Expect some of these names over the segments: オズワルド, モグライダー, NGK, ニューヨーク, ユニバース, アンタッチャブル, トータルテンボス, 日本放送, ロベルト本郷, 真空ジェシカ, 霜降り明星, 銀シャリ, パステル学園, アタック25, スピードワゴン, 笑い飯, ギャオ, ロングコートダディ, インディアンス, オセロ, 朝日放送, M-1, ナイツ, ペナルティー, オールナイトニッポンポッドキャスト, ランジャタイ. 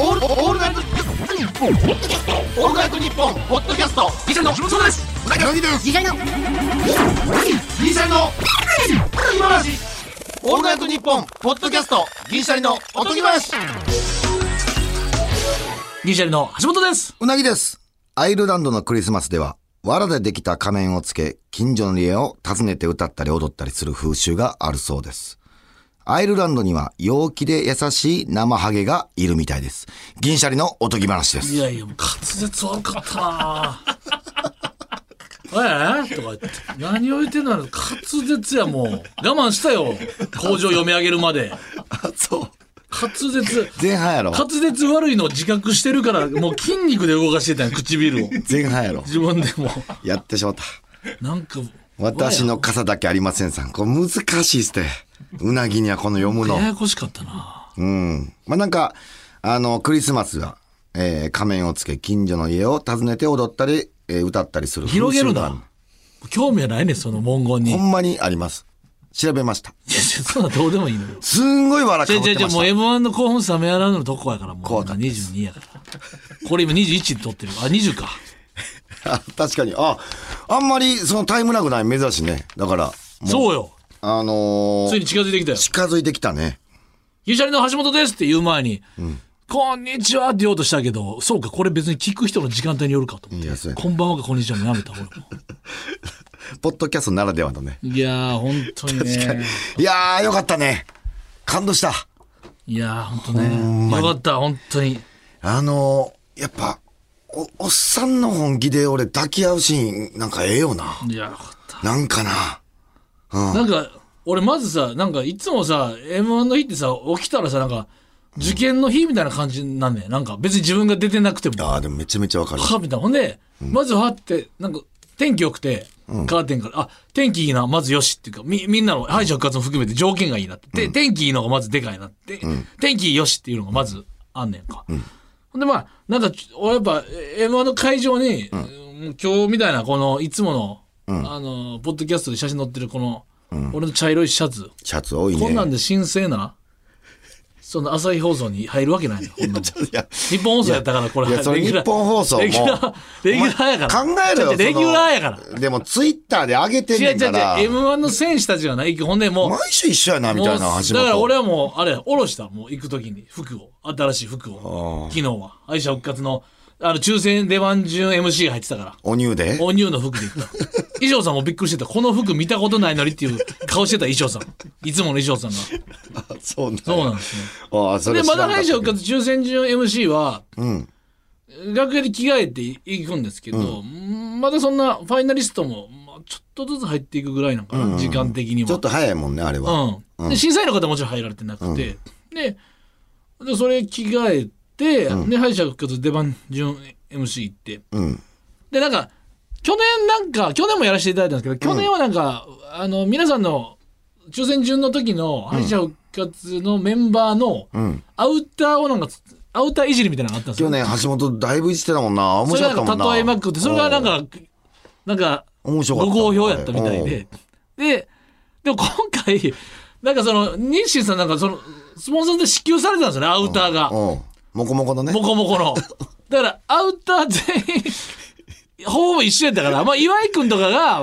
オールナイトニッポンポッドキャスト、ギシャリの木本翔です。うなぎです。ギシャリのおとぎ話。オールナイトニッポンポッドキャスト、ギシャリのおとぎ話。ギシャリの橋本です。うなぎです。アイルランドのクリスマスでは藁でできた仮面をつけ、近所の家を訪ねて歌ったり踊ったりする風習があるそうです。アイルランドには陽気で優しい生ハゲがいるみたいです。銀シャリのおとぎ話です。いやいや、もう滑舌悪かったなとか言って、何を言ってんの、滑舌や。もう我慢したよ、工場読み上げるまで。あ、そう、滑舌前半やろ。滑舌悪いのを自覚してるから、もう筋肉で動かしてたんや、唇を。前半やろ。自分でもやってしまった。なんか私の傘だけありませんさん、これ難しいっすね。うなぎにはこの読むのややこしかったな。うん。まあ、なんかクリスマスは、仮面をつけ、近所の家を訪ねて踊ったり、歌ったりする。広げるな。興味はないね、その文言に。ほんまにあります。調べました。いや、そんなどうでもいいのよ。すんごい笑かってました。もう M-1 の興奮冷めやらぬとこやから、もう。怖かった。22やから。これ今21で撮ってる。あ、20か。確かに。あんまりそのタイムラグない、珍しいね。だから。そうよ。ついに近づいてきたよ。近づいてきたね。ギシャリの橋本ですって言う前に、こんにちはって言おうとしたけど、そうか、これ別に聞く人の時間帯によるかと思って、こんばんはかこんにちはにやめた。俺もポッドキャストならではだね。いやー、本当にね。確かに。いやー、よかったね。感動した。いやー、本当ね、よかった。本当にやっぱ おっさんの本気で俺抱き合うシーンなんかええよな。いや、よかった。なんかな、なんか俺まずさ、なんかいつもさ M1 の日ってさ、起きたらさ、なんか受験の日みたいな感じなんね。なんか別に自分が出てなくても。あ、でもめちゃめちゃわかる。はみたいな。ほんで、まずはって、なんか天気良くて、カーテンから、あ、天気いいな、まずよしっていうか、みんなの敗者復活も含めて条件がいいなって、で天気いいのがまずでかいなって、天気よしっていうのがまずあんねんか。ほんで、まあなんか俺やっぱ M1 の会場に、今日みたいな、このいつものポッドキャストで写真載ってるこの、俺の茶色いシャツ多いね。こんなんで神聖なその朝日放送に入るわけないの。日本放送やったから、これ。いや、それ日本放送もレギュラーやから。考えろよ。レギュラーやから。でもツイッターで上げてるんだから。M1 の選手たちがない。ほんでもう毎週一緒やなみたいな話。だから俺はもうあれ下ろした。もう行く時に服を、新しい服を。昨日は敗者復活の抽選出番順 MC が入ってたから。お乳の服で行った。衣装さんもびっくりしてた。この服見たことないのにっていう顔してた衣装さん。いつもの衣装さんが。あ、そうなん。そうなんですね。あ、それでまだ敗者復活抽選時の MC は、楽屋で着替えていくんですけど、まだそんなファイナリストもちょっとずつ入っていくぐらいなんかな、時間的には。ちょっと早いもんね、あれは。で、審査員の方はもちろん入られてなくて、でそれ着替えて、で敗者復活出番順 MC 行って、で去年もやらせていただいたんですけど、去年はなんか、皆さんの抽選順の時の敗者復活のメンバーのアウターいじりみたいなのがあったんですよ。去年橋本だいぶいじってたもんな。面白かったもんな。それが例えまくって、それがなんかご好評やったみたいで。でも今回、なんかその、日清さんなんかその、スポンサーで支給されたんですよね、アウターが。モコモコのね。モコモコの。だから、アウター全員、ほぼ一緒やったから、まあ、岩井くんとかが、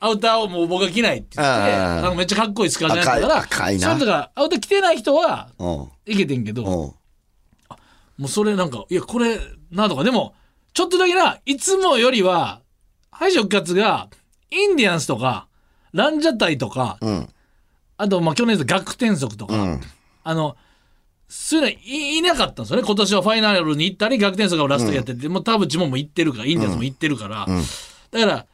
アウターをもう僕は着ないって言って、なんかめっちゃかっこいいスカジャンだから、それとか、アウター着てない人はいけてんけど、もうそれなんか、いや、これ、なとか、でも、ちょっとだけいつもよりは、敗者復活が、インディアンスとか、ランジャタイとか、あと、まあ、去年の学転足とか、そういうのいなかったんですよね。今年はファイナルに行ったり、逆転走がラストやってて、もう田淵も行ってるから、インディアンスも行ってるから、だから、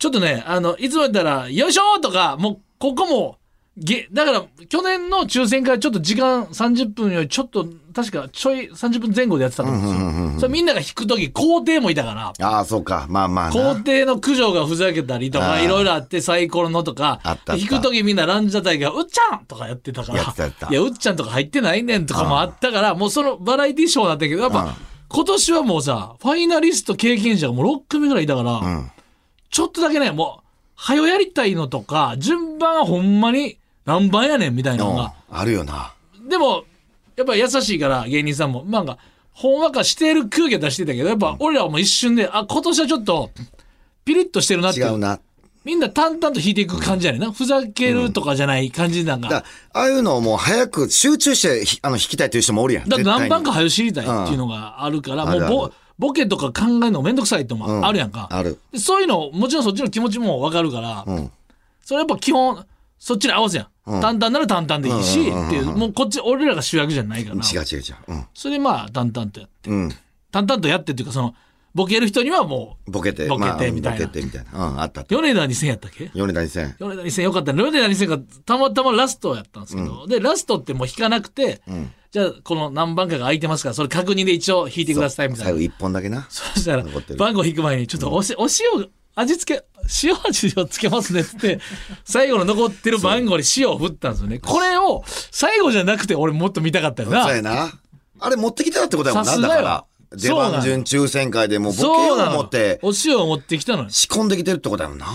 ちょっとね、いつもやったら、よいしょとか、もう、ここも、だから、去年の抽選からちょっと時間30分より、ちょっと、確か、ちょい30分前後でやってたと思うんですよ。それみんなが引くとき、皇帝もいたから。ああ、そうか。まあまあ。皇帝の九条がふざけたりとか、いろいろあって、サイコロのとか、引くときみんなランジャタイが、うっちゃんとかやってたから。いや、うっちゃんとか入ってないねんとかもあったから、もうそのバラエティショーだったけど、やっぱ、今年はもうさ、ファイナリスト経験者がもう6組ぐらいいたから、ちょっとだけね、もう、はよやりたいのとか、順番はほんまに何番やねんみたいなのが。あるよな。でも、やっぱ優しいから芸人さんもなんかほんわかしてる空気出してたけど、やっぱ俺らも一瞬で、あ、今年はちょっとピリッとしてるなって、違うな、みんな淡々と弾いていく感じやねんな、ふざけるとかじゃない感じなんか、だからああいうのをもう早く集中して弾きたいという人もおるやん。だって何番か早く知りたいっていうのがあるから、もうボケとか考えるのめんどくさいってもあるやんか、ある。そういうのもちろんそっちの気持ちも分かるから、それやっぱ基本そっちに合わせやん、淡々なら淡々でいいしっていう、もうこっち俺らが主役じゃないから、違う、それでまあ淡々とやって、淡々とやってっていうか、そのボケる人にはもうボケてみたいな、あった。米田2000やったっけ？米田2000よかったね。米田2000がたまたまラストやったんですけど、でラストってもう弾かなくて、じゃあこの何番かが空いてますからそれ確認で一応弾いてくださいみたいな。最後1本だけな。そしたら番号引く前にちょっとお塩味付け、塩味をつけますねって最後の残ってる番号に塩を振ったんですよね。これを最後じゃなくて俺もっと見たかったよな。そうやな。あれ持ってきたってことやもんな。だから出番順抽選会でもうボケを持ってお塩を持ってきたのよ。仕込んできてるってことやもんな。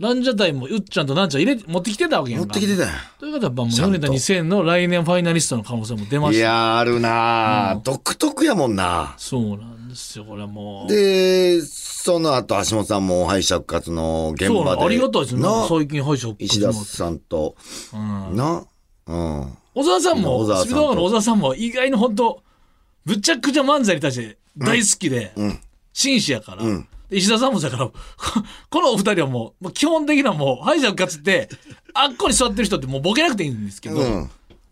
ランジャタイもうっちゃんとなんちゃん持ってきてたわけやんか。持ってきてたやん。ということはもう米田2000の来年ファイナリストの可能性も出ました。いやあるな、独特やもんな。そうなんですよ、これもう。でその後橋本さんも敗者復活の現場で、そうありがたいですね、最近敗者復活石田さんと、な、小沢さんもスピードワゴンの小沢さんも意外に本当ぶっちゃくちゃ漫才に対して大好きで、紳士やから、石田さんもだからこのお二人はもう基本的なもう敗者復活ってあっこに座ってる人ってもうボケなくていいんですけど、やっ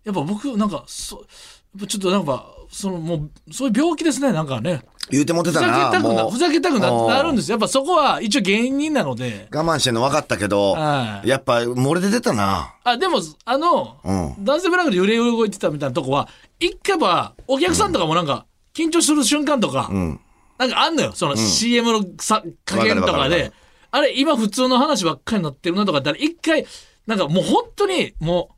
ぱ僕なんかちょっとなんかそのもうそういう病気ですね、なんかね、言うてもてたな、ふざけたくなるんですよ。やっぱそこは一応芸人なので我慢してるの分かったけど、やっぱ漏れ出てたな。あでも男性ブランクで揺れ動いてたみたいなとこは一回はお客さんとかもなんか緊張する瞬間とか、なんかあんのよ、その CM の加減とかで、あれ今普通の話ばっかりになってるなとかって、あれ一回なんかもう本当にもう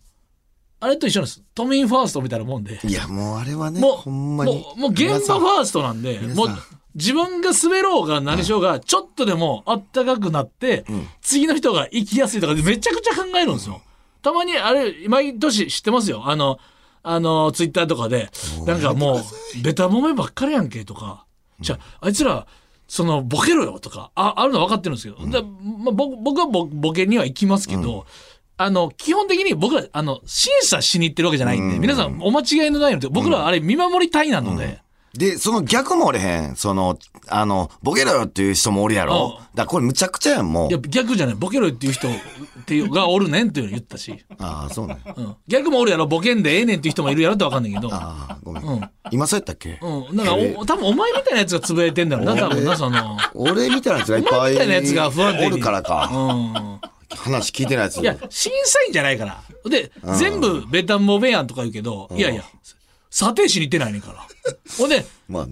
あれと一緒なんです、都民ファーストみたいなもんで、いやもうあれはね、ほんまにもう現場ファーストなんで、もう自分が滑ろうが何しようがちょっとでもあったかくなって次の人が行きやすいとかでめちゃくちゃ考えるんですよ。たまにあれ毎年知ってますよ、ツイッターとかでなんかもうベタ揉めばっかりやんけとか、じゃああいつらそのボケろよとか あるの分かってるんですけど、で、まあ、僕はボケには行きますけど、基本的に僕ら審査しに行ってるわけじゃないんで、皆さんお間違いのないように、僕らはあれ見守りたいなので、でその逆もおれへん、そのボケろよっていう人もおるやろ、だからこれむちゃくちゃやん、もういや逆じゃない、ボケろよっていう人っていうがおるねんっていうの言ったし、ああそうね、逆もおるやろ、ボケんでええねんっていう人もいるやろって分かんないけど、ああごめん、今そうやったっけ、なんか多分お前みたいなやつがつぶやいてんだろうな、多分な、その俺みたいなやつがいっぱいみたいなやつが不安定におるからか、話聞いてないやつ、いや審査員じゃないからで、全部ベタモベやんとか言うけど、いやいや査定しに行ってないねんからほんで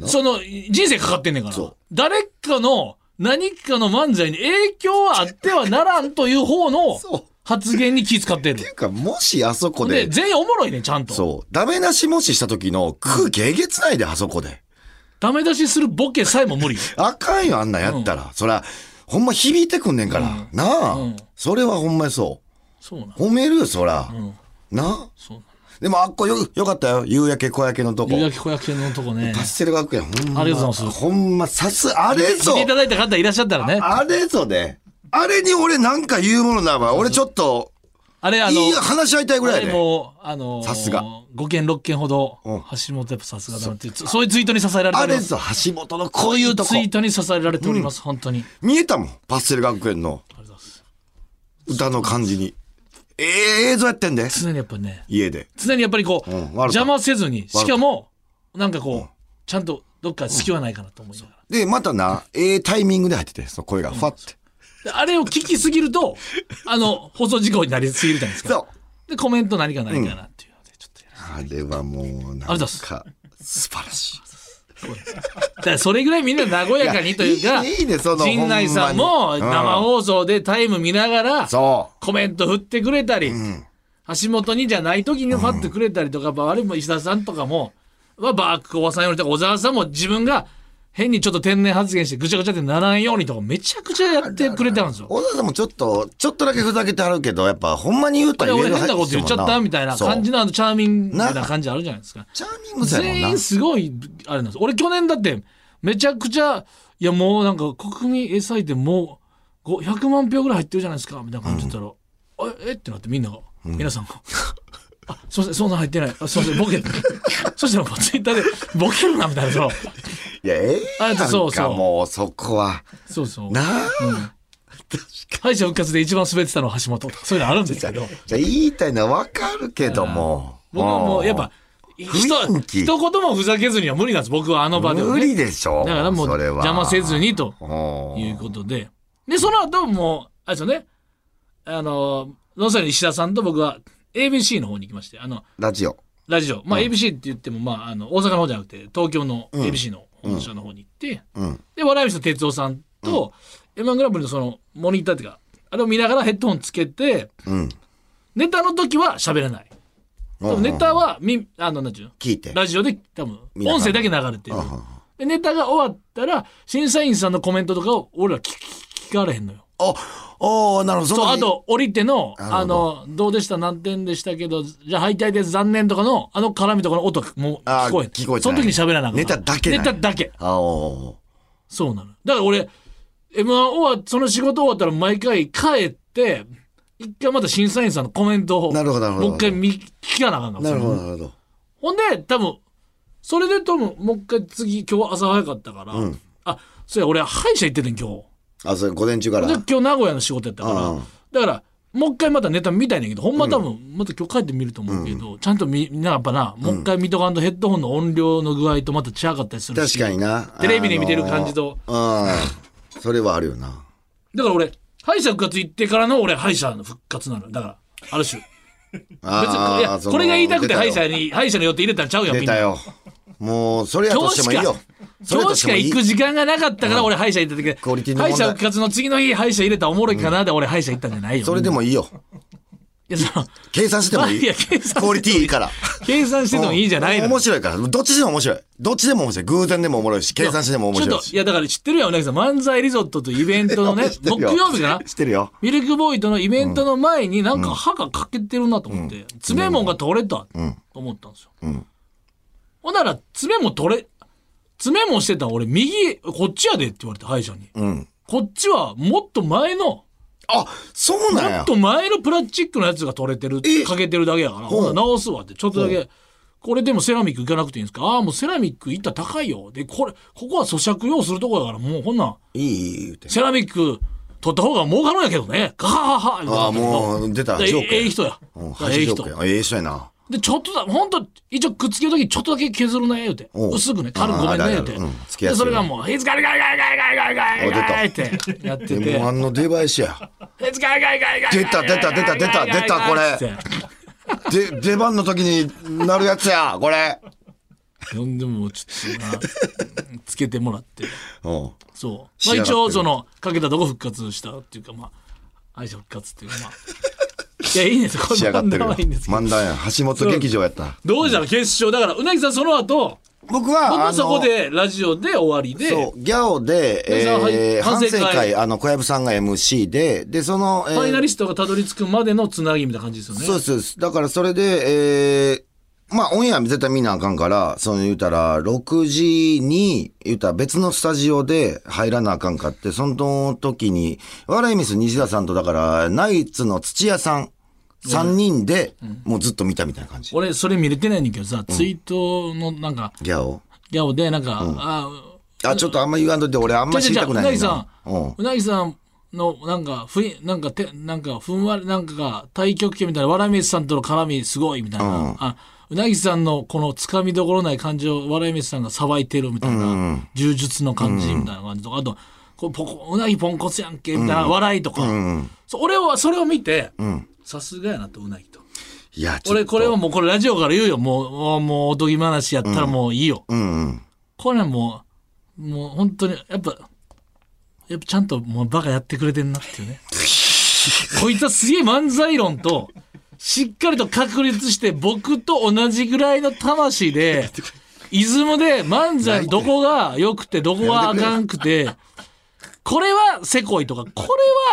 その人生かかってんねんから、誰かの何かの漫才に影響はあってはならんという方の発言に気使ってるっていうか、もしあそこで全員おもろいねん、ちゃんとそうダメ出しもしした時の空気えげつないで、あそこでダメ出しするボケさえも無理あかんよ、あんなんやったら、そりゃほんま響いてくんねんから、なあ、それはほんまにそうなん褒めるよ、そら、な、でもあっこよかったよ、夕焼け小焼けのとこ、夕焼け小焼けのとこね、パステル学園、ありがとうございます、ほんまさすあれぞ、来ていただいた方いらっしゃったらね、あれぞで、あれに俺なんか言うものなら、俺ちょっとあれいい話し合いたいぐらいで、さすが5件6件ほど橋本やっぱさすがだなっていう、そういうツイートに支えられております。あれぞ橋本のこういうとこ、こういうツイートに支えられております、本当に見えたもん、パステル学園の歌の感じに、映像やってんで常にやっぱね、家で常にやっぱりこう邪魔せずに、しかもなんかこうちゃんとどっか隙はないかなと思いながら、でまたなタイミングで入ってて、その声がファッて、あれを聞きすぎると放送事故になりすぎるじゃないですか、でコメント何かないかなっていうのでちょっと、あれはもうなんか素晴らしい、だからそれぐらいみんな和やかにというか、陣内さんも生放送でタイム見ながらコメント振ってくれたり、橋本にじゃない時にファッてくれたりとか、あれも石田さんとかもバーク小沢さんよりとか、小沢さんも自分が変にちょっと天然発言してぐちゃぐちゃってならんようにとかめちゃくちゃやってくれたんですよ。小沢さんもちょっとだけふざけてはるけど、やっぱほんまに言うたら言える。俺変なこと言っちゃったみたいな感じの、あのチャーミングな感じあるじゃないですか。チャーミングさやもんな。全員すごいあれなんです。俺去年だってめちゃくちゃ、いやもうなんか国民 S 相手もう100万票ぐらい入ってるじゃないですかみたいな感じだったら、えってなってみんなが、皆さんがあ、すいません、そんな入ってない。あ、すいません、ボケて。そしたらもうツイッターでボケるなみたいな。いや、なんかもうそこは。そうそう。なあ、敗者復活で一番滑ってたのは橋本とか、そういうのあるんですけど。じゃ言いたいのは分かるけども。僕はもうやっぱ、一言もふざけずには無理なんです、僕はあの場では、ね。無理でしょ。だからもう邪魔せずにということで。で、その後もう、あれですよね。その際に石田さんと僕は ABC の方に行きまして、ラジオ。まあ ABC って言っても、まあ、大阪の方じゃなくて、東京の ABC の本社の方に行って、で、笑い飯の哲夫さんと、M1 グランプリのその、モニターっていうか、あれを見ながらヘッドホンつけて、ネタの時は喋らない。ネタは、なんていうの？聞いて。ラジオで、多分、音声だけ流れてる。で、ネタが終わったら、審査員さんのコメントとかを、俺ら聞かれへんのよ。あ、なるほど。そう、あと、降りての、どうでした、何点でしたけど、じゃあ敗退です、残念とかの、絡みとかの音がもう聞こえて、その時に喋らなかった。ネタだけ。そうなの。だから俺、M1 は、その仕事終わったら毎回帰って、一回また審査員さんのコメントを、もう一回聞かなあかんの。なるほど。ほんで、多分、それで多分、もう一回次、今日朝早かったから、あ、そうや、俺、歯医者行っててん、今日。あ、それ午前中から。で、今日名古屋の仕事やったから、だから、もう一回またネタ見たいねんけど、ほんま多分、また今日帰って見ると思うけど、ちゃんとやっぱな、もう一回見とかんとヘッドホンの音量の具合とまた違かったりするし。確かにな。テレビで見てる感じと。それはあるよな。だから俺、敗者復活行ってからの俺、敗者の復活なの。だから、ある種。別に、いや、これが言いたくて敗者の予定入れたらちゃうやん、みんな。もうそれやとしてもいいよ。今日しか行く時間がなかったから俺歯医者行った時、歯医者復活の次の日歯医者入れたらおもろいかなで俺歯医者行ったんじゃないよ。それでもいいよ。いや、計算してもいい。クオリティいいから。計算してもいいじゃないの。面白いから。どっちでも面白い。どっちでも面白い。偶然でも面白いし、計算しても面白い。いやだから知ってるよ、うなぎさん。漫才リゾットというイベントのね、木曜日かな。知ってるよ。ミルクボーイとのイベントの前になんか歯が欠けてるなと思って、爪もんが取れたと思ったんですよ。ほんなら、爪もしてた俺、右、こっちやでって言われて、歯医者に。こっちは、もっと前の、あ、そうなんや。もっと前のプラスチックのやつが取れてる、欠けてるだけやから、ほんなら直すわって、ちょっとだけ、これでもセラミックいかなくていいんですか？ああ、もうセラミックいったら高いよ。で、ここは咀嚼用するとこやから、もうほんなん、セラミック取った方が儲かるんやけどね。ガハハハ。ああ、もう、出た。ええ人や。ええ人やな。で、ちょっとだ、ほんと、一応くっつけるときちょっとだけ削るなよって。薄くね、軽くごめんねって。で、それがもう、いつかいかいかいかいかいかいかいかいってやってて。M1 のデバイスや。いつかいかいかいかいかい。出た、これ。出番の時になるやつや、これ。呼んでも、ちょっと、つけてもらって。そう。まあ一応、かけたとこ復活したっていうか、まあ、敗者復活っていうか、まあ。いや、いいんですよ。この漫談はいいんですけど。漫談や。橋本劇場やった。どうじゃろ、決勝。だから、うなぎさん、その後、僕はそこで、ラジオで終わりで。そう、ギャオで、反省会、小籔さんが MC で、で、その、ファイナリストがたどり着くまでのつなぎみたいな感じですよね。そうです。だから、それで、まあ、オンエア絶対見なあかんから、言うたら、6時に、言うたら別のスタジオで入らなあかんかって、その時に、笑い飯西田さんと、だから、ナイツの土屋さん、3人で、もうずっと見たみたいな感じ。俺、それ見れてないんだけどさ、ツイートの、なんか、ギャオで、なんか、ちょっとあんま言わんといて、俺あんま知りたくないな。うなぎさんの、なんか、ふんわり、なんかが、対局系みたいな、笑い飯さんとの絡みすごい、みたいな。うなぎさんのこのつかみどころない感じを笑い飯さんがさばいてるみたいな、柔術の感じみたいな感じとか、あと、うなぎポンコツやんけみたいな笑いとか、俺はそれを見て、さすがやなと、うなぎと。いや、俺これはもうこれラジオから言うよ、もうおとぎ話やったらもういいよ。これはもう本当にやっぱちゃんともうバカやってくれてんなっていうね。こいつはすげえ漫才論と。しっかりと確立して僕と同じぐらいの魂でイズムで漫才どこが良くてどこがあかんくて、これはせこいとか、こ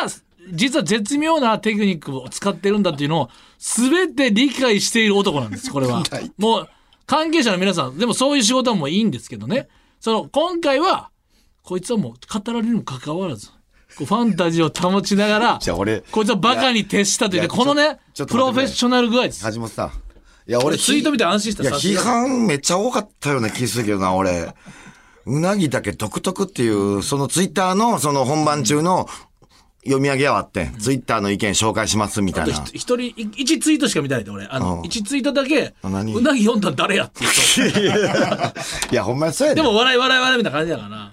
れは実は絶妙なテクニックを使ってるんだっていうのを全て理解している男なんです。これはもう関係者の皆さんでもそういう仕事はもういいんですけどね、その今回はこいつはもう語られるにもかかわらずファンタジーを保ちながらこいつはバカに徹したという、このねプロフェッショナル具合です。橋本さん、いや俺ツイート見て安心した。いや批判めっちゃ多かったような気するけどな。俺うなぎだけ独特っていうそのツイッターのその本番中の読み上げはあって、うん、ツイッターの意見紹介しますみたいな。一人一ツイートしか見たいで俺一ツイートだけうなぎ読んだん誰やって言うといやほんまにそうやで。でも笑いみたいな感じだからな。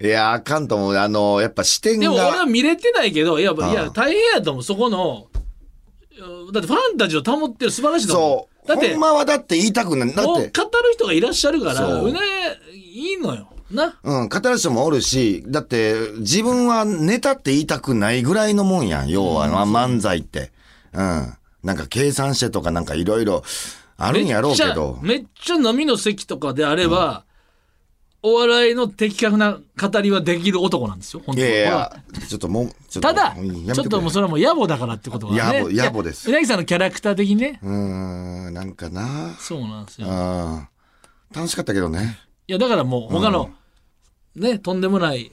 いやあかんと思う。やっぱ視点がでも俺は見れてないけど、いや大変やと思う。そこのだってファンタジーを保ってる素晴らしいと思う。そうだってほんまはだって言いたくない。だって語る人がいらっしゃるから、うねいいのよな。うん、語る人もおるし、だって自分はネタって言いたくないぐらいのもんやん。要は、漫才って、うん、なんか計算してとかなんかいろいろあるんやろうけど、めっちゃ飲みの席とかであれば、お笑いの的確な語りはできる男なんですよ。本当に。ただちょっともうそれはもう野暮だからってことがね。野暮です。うなぎさんのキャラクター的にね。なんかな。そうなんですよ。楽しかったけどね。いやだからもう他の、ね、とんでもない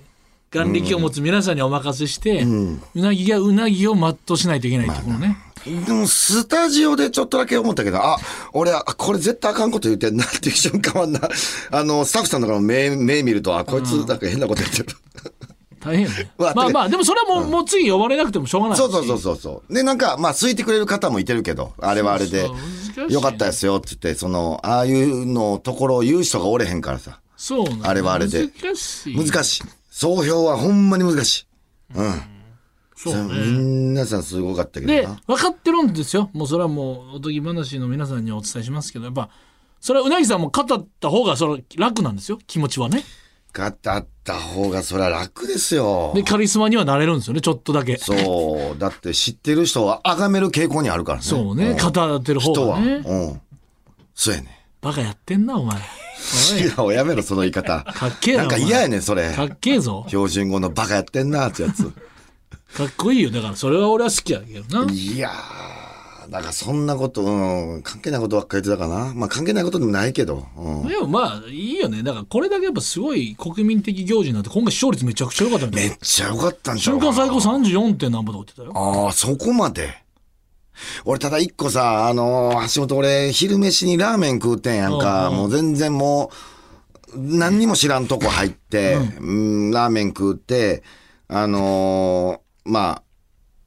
眼力を持つ皆さんにお任せして、うなぎを全うしないといけないところね。でもスタジオでちょっとだけ思ったけど、俺はこれ絶対あかんこと言ってんなっていう瞬間はな、スタッフさんとかの目見ると、こいつなんか変なこと言ってる。大変ね。まあでもそれはもう、もう次呼ばれなくてもしょうがない。そうでなんかまあ好いてくれる方もいてるけど、あれはあれでよかったですよって言って、そのああいうのところを言う人がおれへんからさ。そうなんだ。あれはあれで難しい。総評はほんまに難しい。そうね。皆さんすごかったけどな。で分かってるんですよ。もうそれはもうおとぎ話の皆さんにお伝えしますけど、やっぱそれはうなぎさんも語った方がそれ楽なんですよ。気持ちはね。語った方がそりゃ楽ですよ。でカリスマにはなれるんですよね、ちょっとだけ。そうだって知ってる人は崇める傾向にあるからね。そうね、語ってる方がね。人はそうやね。バカやってんなお前。いややめろその言い方。かっけえな。なんか嫌やねんそれ。かっけえぞ。標準語のバカやってんなってやつ。かっこいいよ。だからそれは俺は好きやけどな。いやーだからそんなこと、関係ないことばっかり言ってたかな。まあ関係ないことでもないけど。でもまあいいよね。だからこれだけやっぱすごい国民的行事になって、今回視聴率めちゃくちゃ良かったんだよ。めっちゃ良かったんじゃん。瞬間最高 34. 点何ぼとか言ってたよ。そこまで。俺ただ一個さ、橋本俺昼飯にラーメン食うてんやんか。もう全然もう何にも知らんとこ入って、ラーメン食うて、まあ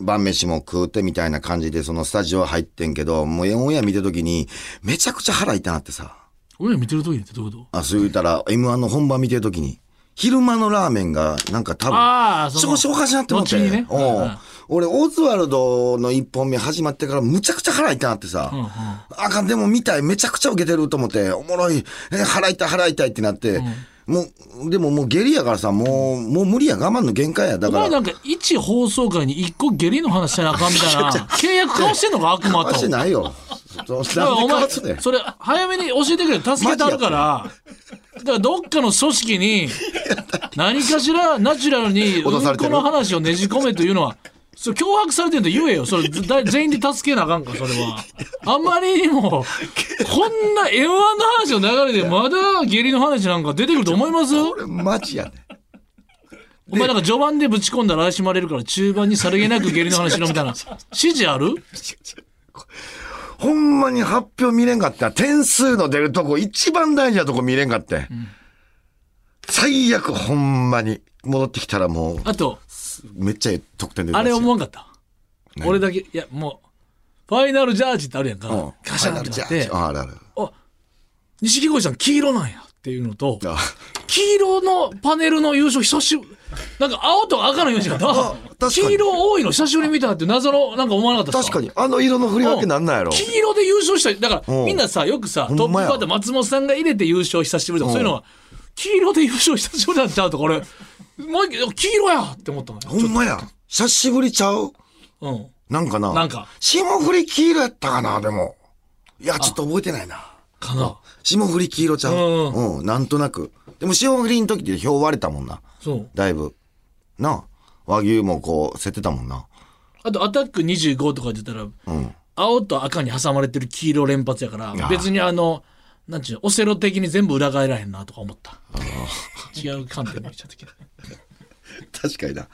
晩飯も食うてみたいな感じでそのスタジオ入ってんけど、もうオンエア見てる時にめちゃくちゃ腹痛なってさ。オンエア見てる時にってどういうこと？そう言ったら M-1 の本番見てる時に昼間のラーメンがなんか多分少々おかしなって思って、ね、俺オズワルドの1本目始まってからむちゃくちゃ腹痛なってさ、あかん、でも見たい、めちゃくちゃウケてると思っておもろい、腹痛いってなって、もうでももう下痢やからさ、もう無理や、我慢の限界や。だからお前なんか一放送回に一個下痢の話したらあかんみたいな契約交わしてんのか悪魔と。してないよ。お前それ早めに教えてくれ、助けてあるから。だからどっかの組織に何かしらナチュラルにうんこの話をねじ込めというのはそれ脅迫されてると言えよ。それ全員で助けなあかんか。それはあんまりにもこんな M-1 の話の流れでまだ下痢の話なんか出てくると思います？これマジやね。お前なんか序盤でぶち込んだら怪しまれるから中盤にさりげなく下痢の話のみたいな指示ある？ほんまに発表見れんかった。点数の出るとこ一番大事なとこ見れんかった、最悪。ほんまに戻ってきたらもうあとめっちゃ得点出る。あれ思わんかった？俺だけ。いやもうファイナルジャージってあるやんか、ガシャンってなって、あ、錦鯉さん黄色なんやっていうのと、黄色のパネルの優勝久しぶり、なんか青と赤の優勝が黄色多いの久しぶり見たって謎のなんか思わなかったですか？確かにあの色の振り分けなんなんやろ。黄色で優勝しただからみんなさ、よくさトップバッター松本さんが入れて優勝久しぶりとかそういうのは黄色で優勝久しぶりなんちゃうとか、俺もう黄色やって思ったのよ。ほんまや、久しぶりちゃう。なんか霜降り黄色やったかな。でもいやちょっと覚えてないな。かな。霜降り黄色ちゃん、うん、なんとなく。でも霜降りの時って票割れたもんな。そう。だいぶ。なあ。和牛もこう、競ってたもんな。あと、アタック25とか出たら、うん、青と赤に挟まれてる黄色連発やから、別になんちゅうの、オセロ的に全部裏返らへんなとか思った。違う観点で見ちゃったけど。確かにな。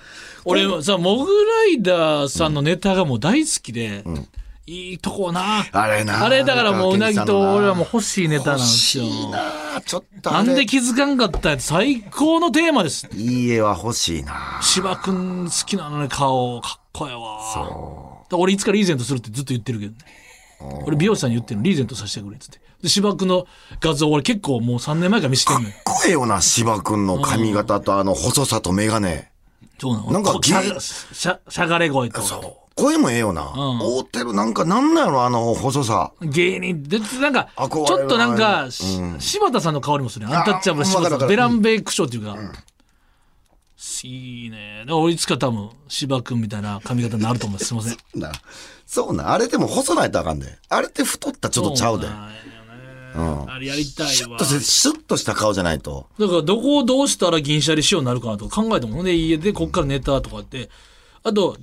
俺さ、モグライダーさんのネタがもう大好きで、うんうんいいとこなあれだからもううなぎと俺はもう欲しいネタなんですよ。欲しいなちょっとなんで気づかんかったやつ最高のテーマです。いい絵は欲しいな。芝くん好きなのね顔かっこええわ。そう俺いつかリーゼントするってずっと言ってるけどね。俺美容師さんに言ってるのリーゼントさせてくれっつってで芝くんの画像俺結構もう3年前から見せてるのよ。かっこええよな芝くんの髪型と細さとメガネ。そうなのなんかしゃがれ声とそう声もええよな。合ってるなんかなんなんやろ細さ。芸人でなんかちょっとなんか、うん、柴田さんの香りもする。アンタッチャブル柴田さんベランベイクショーっていうか、うん、いいね。俺いつか多分柴君みたいな髪型になると思う。すいません。そうなあれでも細ないとあかんで。あれって太ったちょっとちゃうで。うん、あれやりたいわ。シュッとした顔じゃないと。だからどこをどうしたら銀シャリ仕様になるかなとか考えてもね家でこっからネタとかってあと。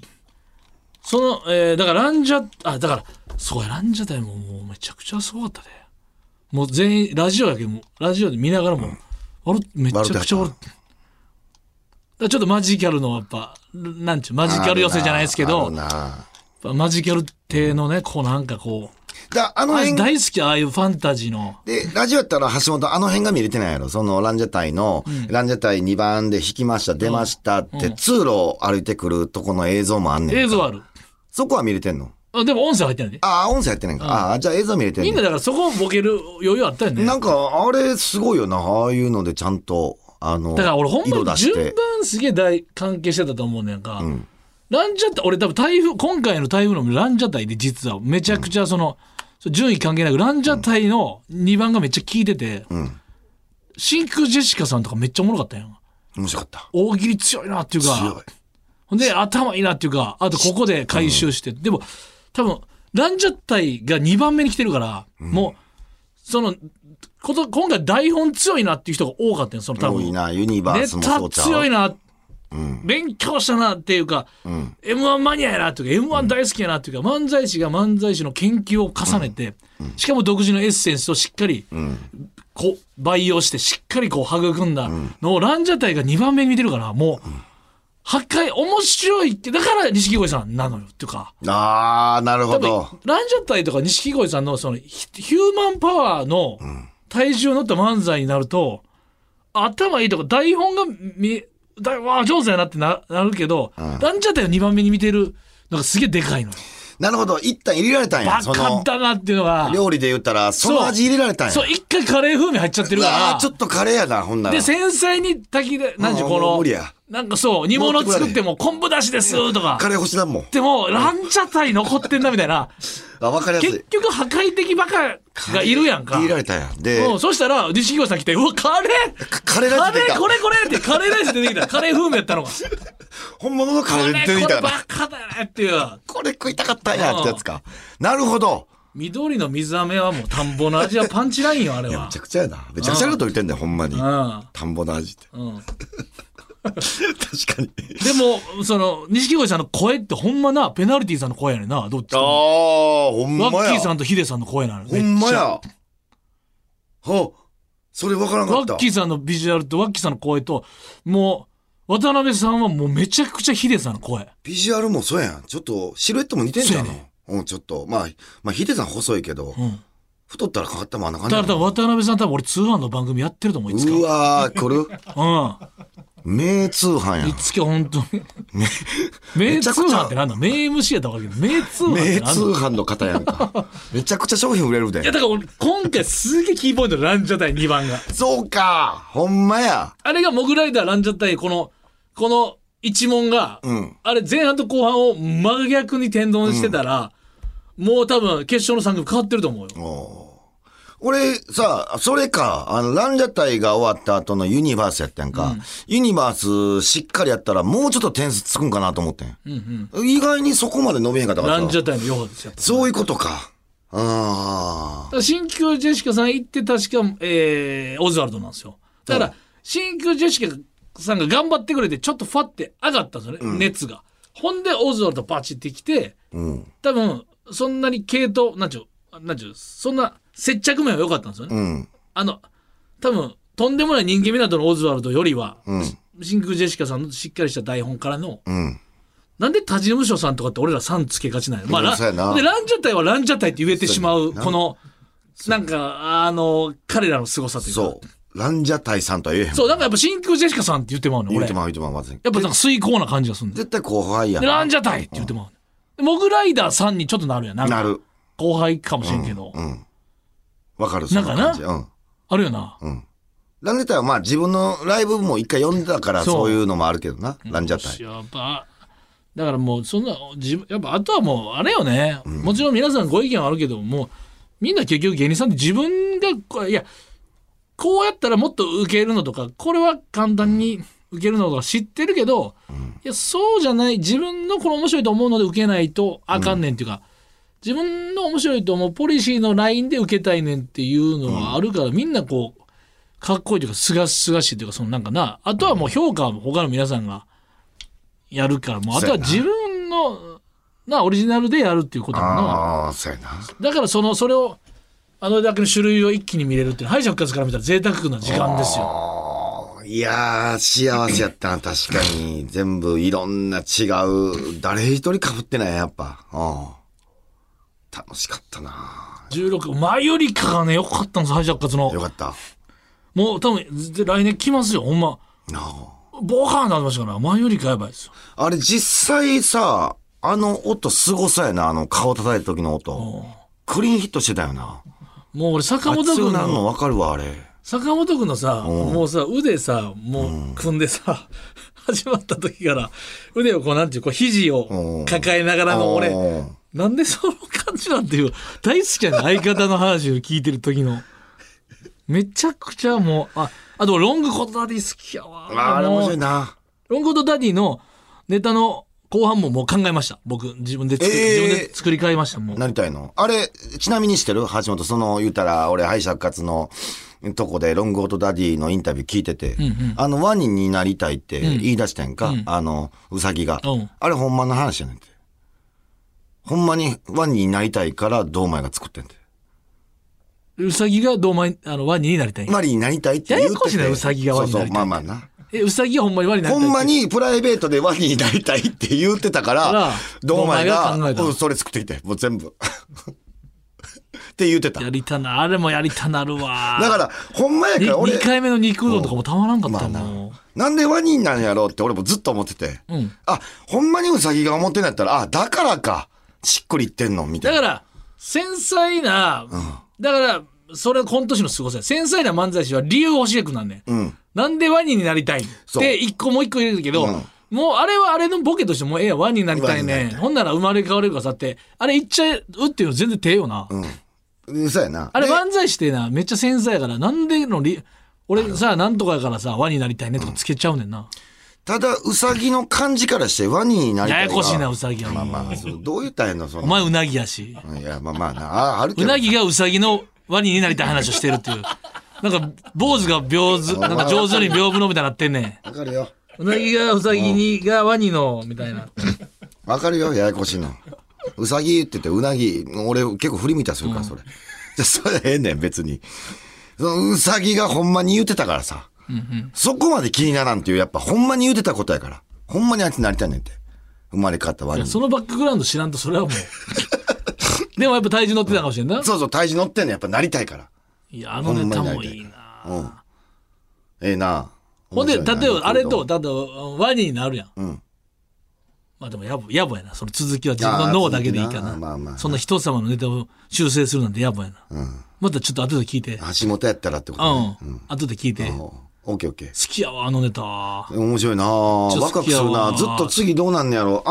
その、だからランジャ、だから、そうや、ランジャタイもうめちゃくちゃすごかったで。もう全員、ラジオやけど、ラジオで見ながらも、うん、めちゃくちゃちょっとマジカルの、やっぱ、なんちゅう、マジカル寄せじゃないですけど、マジカル亭のね、こうなんかこう、大好き、ああいうファンタジーの。で、ラジオやったら橋本、あの辺が見れてないやろ。そのランジャタイの、うん、ランジャタイ2番で引きました、出ましたって、うん、通路を歩いてくるとこの映像もあんねん。映像ある。そこは見れてんの？でも音声入ってないで。ああ、音声入ってないんか。あじゃあ映像見れてんの。みんなだからそこをボケる余裕あったよね。なんか、あれすごいよな。ああいうのでちゃんと、だから俺ほんま順番すげえ関係してたと思うねんか。うん、ランジャタイ、俺多分今回の台風のランジャタイで実はめちゃくちゃ順位関係なく、ランジャタイの2番がめっちゃ効いてて、うん、真空ジェシカさんとかめっちゃおもろかったやん。面白かった。大喜利強いなっていうか。強い。で頭いいなっていうかあとここで回収して、うん、でも多分ランジャタイが2番目に来てるから、うん、もう今回台本強いなっていう人が多かったよ。その多分ユニバースもそうちゃうネタ強いな、うん、勉強したなっていうか、うん、M1 マニアやなっていうか M1 大好きやなっていうか、うん、漫才師の研究を重ねて、うんうん、しかも独自のエッセンスをしっかり、うん、培養してしっかりこう育んだのを、うん、ランジャタイが2番目に見てるからもう、うん破壊、面白いって、だから、錦鯉さんなのよ、っていうか。なるほど。ランジャタイとか錦鯉さんの、ヒューマンパワーの体重を乗った漫才になると、うん、頭いいとか、台本がわあ、上手やなって なるけど、うん、ランジャタイを2番目に見てるのがすげえでかいのよ。なるほど。一旦入れられたんや。バカだなっていうのが。料理で言ったら、その味入れられたんや。そう、一回カレー風味入っちゃってるから。ちょっとカレーやな、ほんなら。で、繊細に炊きで、なんじゅこの、なんかそう、煮物作っても昆布だしですとか。カレー欲しだもん。でも、ランジャタイ残ってんだみたいな。わかりやすい。結局、破壊的バカがいるやんか。入れられたやん。で、そしたら、錦鯉さん来て、うわ、カレーカレーこれって、カレーライス出てきた。カレー風味やったのが。本物のカレー出てきたから。これバカだねっていう。これ食いたかったんやってやつか。なるほど。緑の水飴はもう田んぼの味はパンチラインよ、あれは。めちゃくちゃやな。めちゃくちゃなこと言ってんだよ、ほんまに。田んぼの味って。確かに。でも、錦鯉さんの声ってほんまな、ペナルティーさんの声やねんな、どっちか。ほんまや。ワッキーさんとヒデさんの声なの。ほんまや。それ分からんかった。ワッキーさんのビジュアルとワッキーさんの声と、もう、渡辺さんはもうめちゃくちゃヒデさんの声。ビジュアルもそうやん。ちょっと、シルエットも似てんじゃん。ちょっと。まあ、ヒデさん細いけど、太ったら変わったもんあんな感じ。だから渡辺さん多分俺通販の番組やってると思う。いつか。うわー、これ名通販やん。いつか本当に。名通販ってなんだ。名 MC やったわけど、名通販ってなんだ。名通販の方やんか。めちゃくちゃ商品売れるで。いや、だから俺、今回すげえキーポイントランジャタイ2番が。そうか。ほんまや。あれがモグライダーランジャタイ、この一問が、あれ前半と後半を真逆に転倒してたら、もう多分決勝の3組変わってると思うよ。俺さ、それか、ランジャタイが終わった後のユニバースやったんか、ユニバースしっかりやったらもうちょっと点数つくんかなと思ってん。意外にそこまで伸びへんかったから。ランジャタイの良かったですよ。そういうことか。ああ。新旧ジェシカさん行って確か、オズワルドなんですよ。だから、新旧ジェシカさんが頑張ってくれてちょっとファって上がったんですよね、うん、熱が。ほんでオズワルドパチってきて、うん、多分そんなに系統なんちゅうそんな接着面は良かったんですよね。うん、多分とんでもない人間港のオズワルドよりは、うん、真空ジェシカさんのしっかりした台本からの。うんなんで他事務所さんとかって俺らさんつけがちなんや。まあ、でランジャタイはランジャタイって言えてしまう、この、なんか、彼らの凄さというか。そう。ランジャタイさんとは言えへん。そう、なんかやっぱ真空ジェシカさんって言ってまうの。言ってまう。やっぱなんか水耕な感じがするんだ。絶対後輩やん。ランジャタイって言ってまうの。うん、モグライダーさんにちょっとなるやん。なる。後輩かもしれんけど。うん。わかる、その感じ。うん。あるよな。うん。ランジャタイはまあ自分のライブも一回呼んでたから、そういうのもあるけどな。ランジャタイ。やっぱだからもうそんなやっぱあとはもうあれよね、うん、もちろん皆さんご意見はあるけどもうみんな結局芸人さんって自分がいやこうやったらもっとウケるのとかこれは簡単にウケるのとか知ってるけど、うん、いやそうじゃない自分のこの面白いと思うのでウケないとあかんねんっていうか、うん、自分の面白いと思うポリシーのラインでウケたいねんっていうのはあるから、うん、みんなこうかっこいいというかすがすがしいというかそのなんかなあとはもう評価は他の皆さんがやるからもうあとは自分のなオリジナルでやるっていうことなの。ああ、そうやな。だからそれをあのだけの種類を一気に見れるっていうのは敗者復活から見たら贅沢な時間ですよ。いや幸せやったな確かに全部いろんな違う誰一人かぶってないやっぱ。楽しかったな。16前よりかがねよかったんです敗者復活の。よかった。もう多分来年来ますよほんま。ボカーンなりましたから前よりかやばいですよ。あれ実際さあの音すごさやなあの顔叩いた時の音クリーンヒットしてたよな。もう俺坂本君の分かるわあれ坂本君のさもうさ腕さもう組んでさ、うん、始まった時から腕をこうなんていうこう肘を抱えながらの俺なんでその感じなんていう大好きやな相方の話を聞いてる時のめちゃくちゃもうあとロングコートダディ好きやわ。あれ面白いな。ロングコートダディのネタの後半もう考えました。僕自分で作り変えました。もうなりたいの。あれちなみにしてる橋本言うたら俺敗者復活のとこでロングコートダディのインタビュー聞いてて、うんうん、ワニになりたいって言い出してんか、うん、ウサギが、うん、あれほんまの話やねんて。ほんまにワニになりたいから堂前が作ってんて。ウサギがワニになりたい。ワニになりたいって言うてて。ウサギがワニになりたい。そうそう、まあまあな。ウサギがほんまにワニになりたい。ほんまにプライベートでワニになりたいって言うてたから、堂前がそれ作ってきて、もう全部。って言うてた。やりたな、あれもやりたなるわ。だから、ほんまやから俺。2回目の肉うどんとかもたまらんかったもん。なんでワニなんやろうって俺もずっと思ってて。うん、あ、ほんまにウサギが思ってんやったら、あ、だからか、しっくりいってんのみたいな。だから、繊細な、うんだからそれは今年のすごさ繊細な漫才師は理由を教えくなんねん、うん、なんでワニになりたいって一個もう一個入れるけど、うん、もうあれはあれのボケとしてもええやワニになりたいねほんなら生まれ変われるからさってあれ言っちゃうっていうの全然手よな、うん、そうやなあれ漫才師ってなめっちゃ繊細やからなんでの俺さなんとかやからさワニになりたいねとかつけちゃうねんな、うんただウサギの感じからしてワニになりたいややこしいなウサギはまあまあどう言ったらいいのそのお前ウナギやしいやまあまあなああるけどウナギがウサギのワニになりたい話をしてるっていうなんか坊主がなんか上手に屏風のみたいになってんねんわかるよウナギがウサギにがワニのみたいなわかるよややこしいのウサギ言っててウナギ俺結構振り見たするからそれ、うん、じゃそれええねん別にそのウサギがほんまに言ってたからさうんうん、そこまで気にならんっていうやっぱほんまに言うてたことやからほんまにあいつになりたいねんって生まれ変わった割にそのバックグラウンド知らんとそれはもうでもやっぱ体重乗ってたかもしれんな、うん、そうそう体重乗ってんのやっぱなりたいからいやネタもいいな、うん、ええー、なほんで例えばあれとだとワニになるやん、うん、まあでもやぼやなその続きは自分の脳だけでいいかな、まあまあ、そんな人様のネタを修正するなんてやぼやな、うん、またちょっと後で聞いて橋本やったらってことね、うんうん、後で聞いて、うんオッケー好きやわネタ面白いなワクワクするなずっと次どうなんねやろ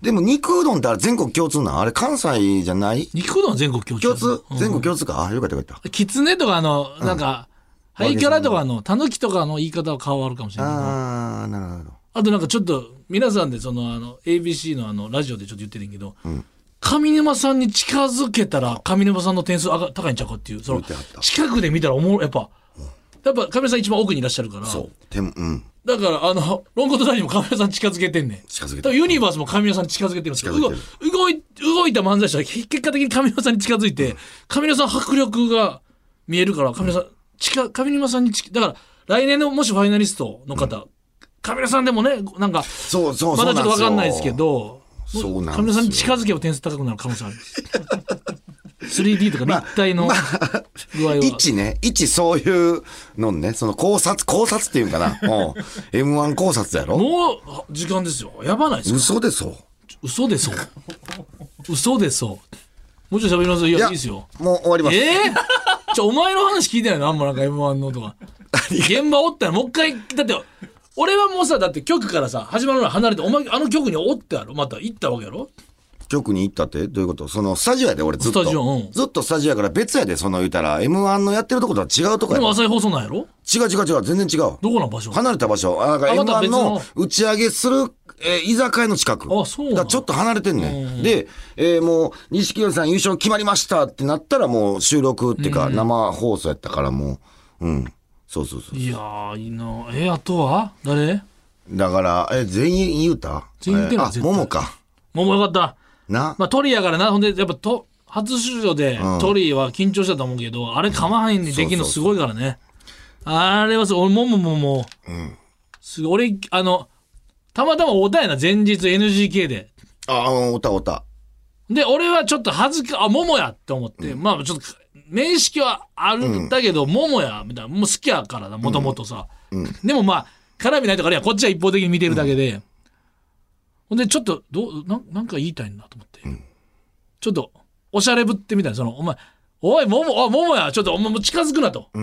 でも肉うどんってあれ全国共通なんあれ関西じゃない肉うどんは全国共通全国共通かあよかったキツネとかなんかハイキャラとかタヌキとかの言い方は顔あるかもしれないああなるほどあとなんかちょっと皆さんでABC のラジオでちょっと言ってるんけど、うん、上沼さんに近づけたら上沼さんの点数高いんちゃうかっていう、その近くで見たらおもろ、やっぱ上沼さん一番奥にいらっしゃるから、うん、だからロングコートダディも上沼さん近づけてんねん。近づけてる。ユニバースも上沼さん近づけてるんですけど、動いた漫才師は結果的に上沼さんに近づいて、上沼さん迫力が見えるから、上沼さんにだから来年のもしファイナリストの方、上沼さんでもね、なんかそうまだちょっと分かんないですけど、上沼さんに近づけば点数高くなる可能性あるんです。3D とか立体の具合は、一そういうのね、その考察っていうんかな、M1 考察やろ。もう時間ですよ。やばないですか。嘘でそう。もうちょっと喋ります。いや、いいですよ。もう終わります。お前の話聞いてないのあんま、なんか M1 のとか現場おったらもう一回、だって俺はもうさ、だって局からさ始まるの離れて、お前局におってやろ、また行ったわけやろ。局に行ったってどういうこと？そのスタジオやで、俺ずっとスタジオやから、別やで、その言うたら M1 のやってるとことは違うとこや。でも朝日放送なんやろ。違う、全然違う。どこの場所？離れた場所。だから M1 の打ち上げする居酒屋の近く。あ、そうだ。ちょっと離れてんねん。で、もう錦織さん優勝決まりましたってなったら、もう収録っていうか生放送やったから、もうそう。いやー、いいな。あとは誰？だから全員言うた？全員言うた。桃か。桃よかった。な、まあトリやからな。ほんでやっぱ初出場でトリは緊張したと思うけど、あれかまはんにできるのすごいからね。あれはそう、俺もうすごい。俺たまたまおたやな、前日 NGK で。おたで、俺はちょっと恥ずか、ももやって思って、まあちょっと面識はあるんだけど、ももやみたいな、もう好きやからな、もともとさ、でもまあ絡みないとか、あれやこっちは一方的に見てるだけで、ほんでちょっとなんか言いたいなと思って、ちょっとおしゃれぶってみたいな、そのお前、おいももや、ちょっとお前もう近づくなと、もう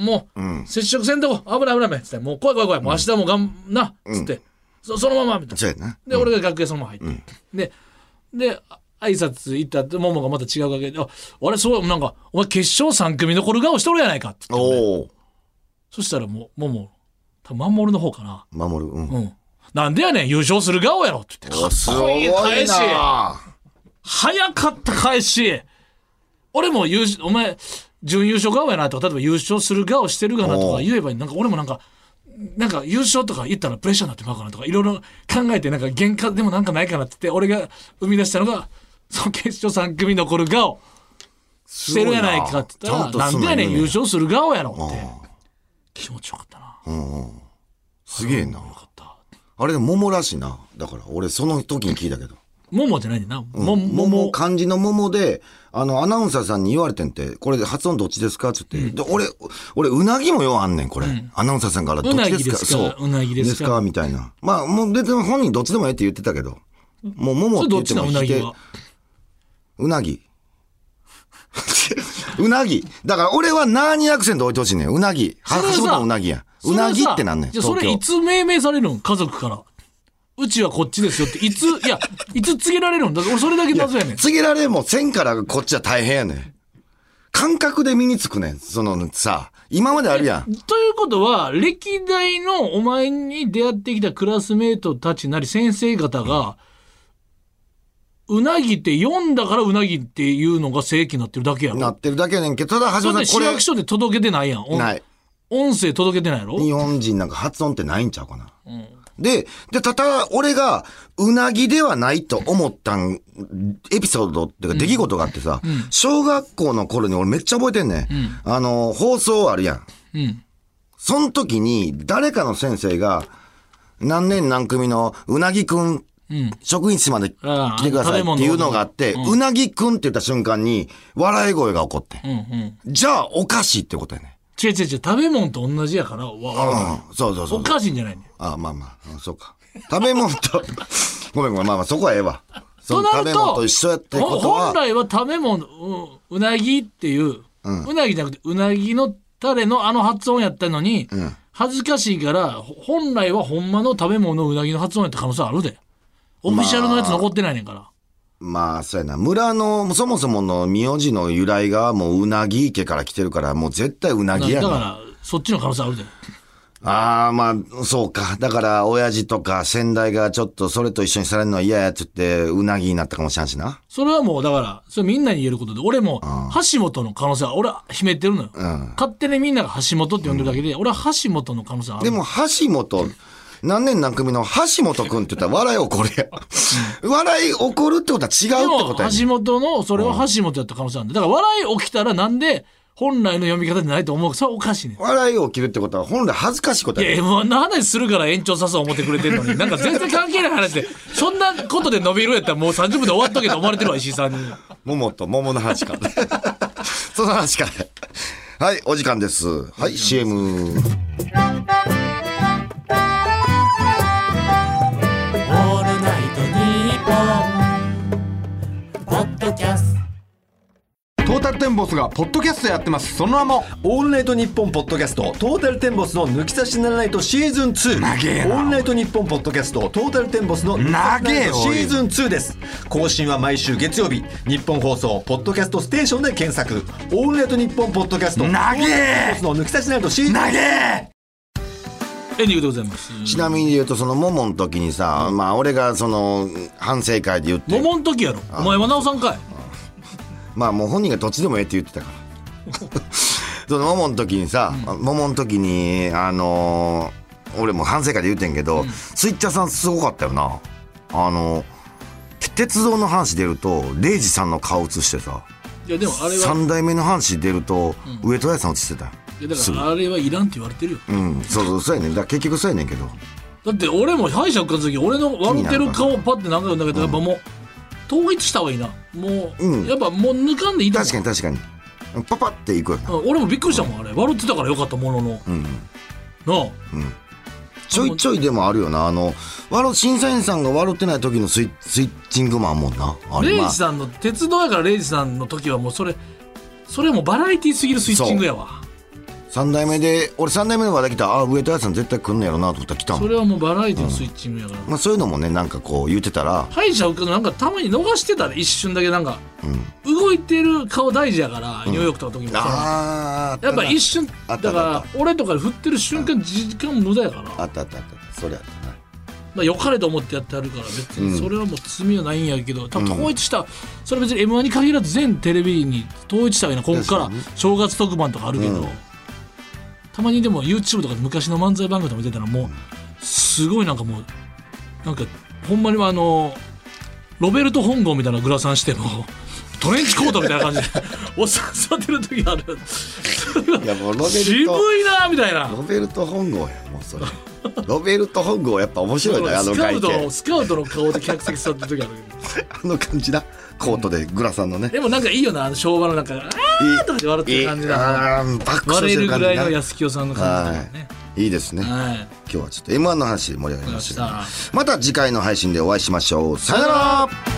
もう接触せんとこ、危ないつって、もう怖い、もう明日もなっつって、そのままみたいな。で俺が楽屋そのまま入って、で挨拶行ったって、ももがまた違う楽屋で、あれそう、なんかお前決勝3組残る顔しとるやないかっつって、そしたらもうも多分守るの方かな。守る。なんでやねん、優勝する顔やろって言って、かっこいい返し、早かった返し。俺もお前準優勝顔やなとか、例えば優勝する顔してるかなとか言えばいい。なんか俺もなんか優勝とか言ったらプレッシャーになってまうかなとか、いろいろ考えて、なんか喧嘩でもなんかないかなって言って、俺が生み出したのがその決勝3組残る顔してるやないかって言ったら、なんでやねん優勝する顔やろって気持ちよかったな。すげえな。あれで桃らしいな。だから俺その時に聞いたけど、桃じゃないんだな。桃、漢字の桃で、アナウンサーさんに言われてんて、これで発音どっちですかって言って、で俺うなぎもようあんねん、これアナウンサーさんからどっちですか、そううなぎですかみたいな。まあもう別に本人どっちでもええって言ってたけど、もう桃って言ってもして、うなぎだから俺は何アクセント置いてほしいねん。うなぎ、発音のうなぎや。うなぎってなんねん。じゃあそれいつ命名されるん、家族から。うちはこっちですよっていつ告げられるんだ。俺それだけ謎やねん。告げられもせんからこっちは大変やねん。感覚で身につくねん、そのさ、今まであるやん。ということは歴代のお前に出会ってきたクラスメートたちなり先生方が、うなぎって読んだからうなぎっていうのが正規になってるだけやろ。なってるだけやねんけど、ただ橋本さんこれ市役所で届けてないやん。ない。音声届けてないやろ。日本人なんか発音ってないんちゃうかな。で、ただ俺がうなぎではないと思ったエピソードっていうか出来事があってさ、小学校の頃に俺めっちゃ覚えてんねん。放送あるやん。その時に誰かの先生が何年何組のうなぎくん職員室まで来てくださいっていうのがあって、うなぎくんって言った瞬間に笑い声が起こって。じゃあおかしいってことやねん。違う、食べ物と同じやから、そう。おかしいんじゃないね。まあ、そうか。食べ物と、ごめん、まあ、そこはええわ。その食べ物と一緒やってことは。本来は食べ物、うなぎっていう、うなぎじゃなくて、うなぎのタレのあの発音やったのに、恥ずかしいから、本来はほんまの食べ物のうなぎの発音やった可能性あるで。オフィシャルのやつ残ってないねんから。まあそうやな。村のそもそもの名字の由来がもううなぎ池から来てるから、もう絶対うなぎやな。だからそっちの可能性あるじゃん。ああ、まあ、そうか。だから、親父とか先代がちょっとそれと一緒にされるのは嫌やって言って、うなぎになったかもしれんしな。それはもう、だから、それみんなに言えることで、俺も、橋本の可能性は、俺は秘めてるのよ。うん、勝手にみんなが橋本って呼んでるだけで、俺は橋本の可能性はある。でも、橋本、何年何組の橋本くんって言ったら笑い起こるやん。笑い起こるってことは違うってことやん。橋本の、それは橋本やった可能性あるんだ。だから、笑い起きたらなんで、本来の読み方じゃないと思う。それおかしいね。笑いを切るってことは本来恥ずかしいことやね。いや、もう話するから延長さそう思ってくれてるのに、なんか全然関係ない話で、そんなことで伸びるやったらもう30分で終わっとけと思われてるわ、石井さんに。桃と桃の話か。その話か。はい、お時間です。はい、CM。トータルテンボスがポッドキャストやってます。その名もオールナイトニッポンポッドキャストトータルテンボスの抜き差しならないとシーズン2。長えな。オールナイトニッポンポッドキャストトータルテンボスの抜き差しならないとシーズン2です。更新は毎週月曜日、日本放送ポッドキャストステーションで検索。オールナイトニッポンポッドキャスト長えの抜き差しならないとシーズン2。長えエンディングでございます。ちなみに言うと、そのモモの時にさ、まあ俺がその反省会で言って、モモの時やろお前は直さんかい。まあもう本人がどっちでもええって言ってたからそのモモの時にさ、モモの時に俺も反省会で言うてんけど、スイッチャーさんすごかったよな。鉄道の話出るとレイジさんの顔映してさ。いやでもあれは3代目の話出ると上戸彩さん映してた。いやだからあれはいらんって言われてるよ。うん、そうやねん。だから結局そうやねんけど、だって俺も敗者復活の時、俺の笑ってる顔パッて何回もだけど、やっぱもう統一した方がいいな。もう、やっぱもう抜かんでいいと思う。確かにパパっていくよな。俺もびっくりしたもん、あれ笑ってたからよかったものの、なあ、ちょいちょいでもあるよな。審査員さんが笑ってない時のスイッチングもあんもんな。あれレイジさんの鉄道やから、レイジさんの時はもうそれもバラエティーすぎるスイッチングやわ。3代目で俺3代目の方が来た、ああ上戸彩さん絶対来んのやろなと思ったら来たの。それはもうバラエティのスイッチングやから、まあ、そういうのもね、なんかこう言ってたら敗者復活なんかたまに逃してたら、一瞬だけなんか、動いてる顔大事やから、ニューヨークとかの時もさ、やっぱ一瞬だから俺とかで振ってる瞬間時間無駄やから、あったそれやったな。まあ良かれと思ってやってあるから別にそれはもう罪はないんやけど、多分統一した、それ別に M−1 に限らず全テレビに統一したわけな。ここから正月特番とかあるけど、たまにでも YouTube とか昔の漫才番組とか見てたら、もうすごいなんかもうなんかほんまにロベルト本郷みたいなグラサンしてもトレンチコートみたいな感じでおっさん座ってる時あるいやもう渋いなみたいな。ロベルト本郷やもうそれロベルト本郷やっぱ面白いね。スカウトの顔で客席座ってる時あるあの感じだ、コートでグラさんのね。でもなんかいいよな、昭和のなんかあーとかで笑ってる感じだ、割れるぐらいの安清さんの感じだね。いいですね、はい、今日はちょっと M−1 の話で盛り上がりましたけど、また次回の配信でお会いしましょう。さよなら。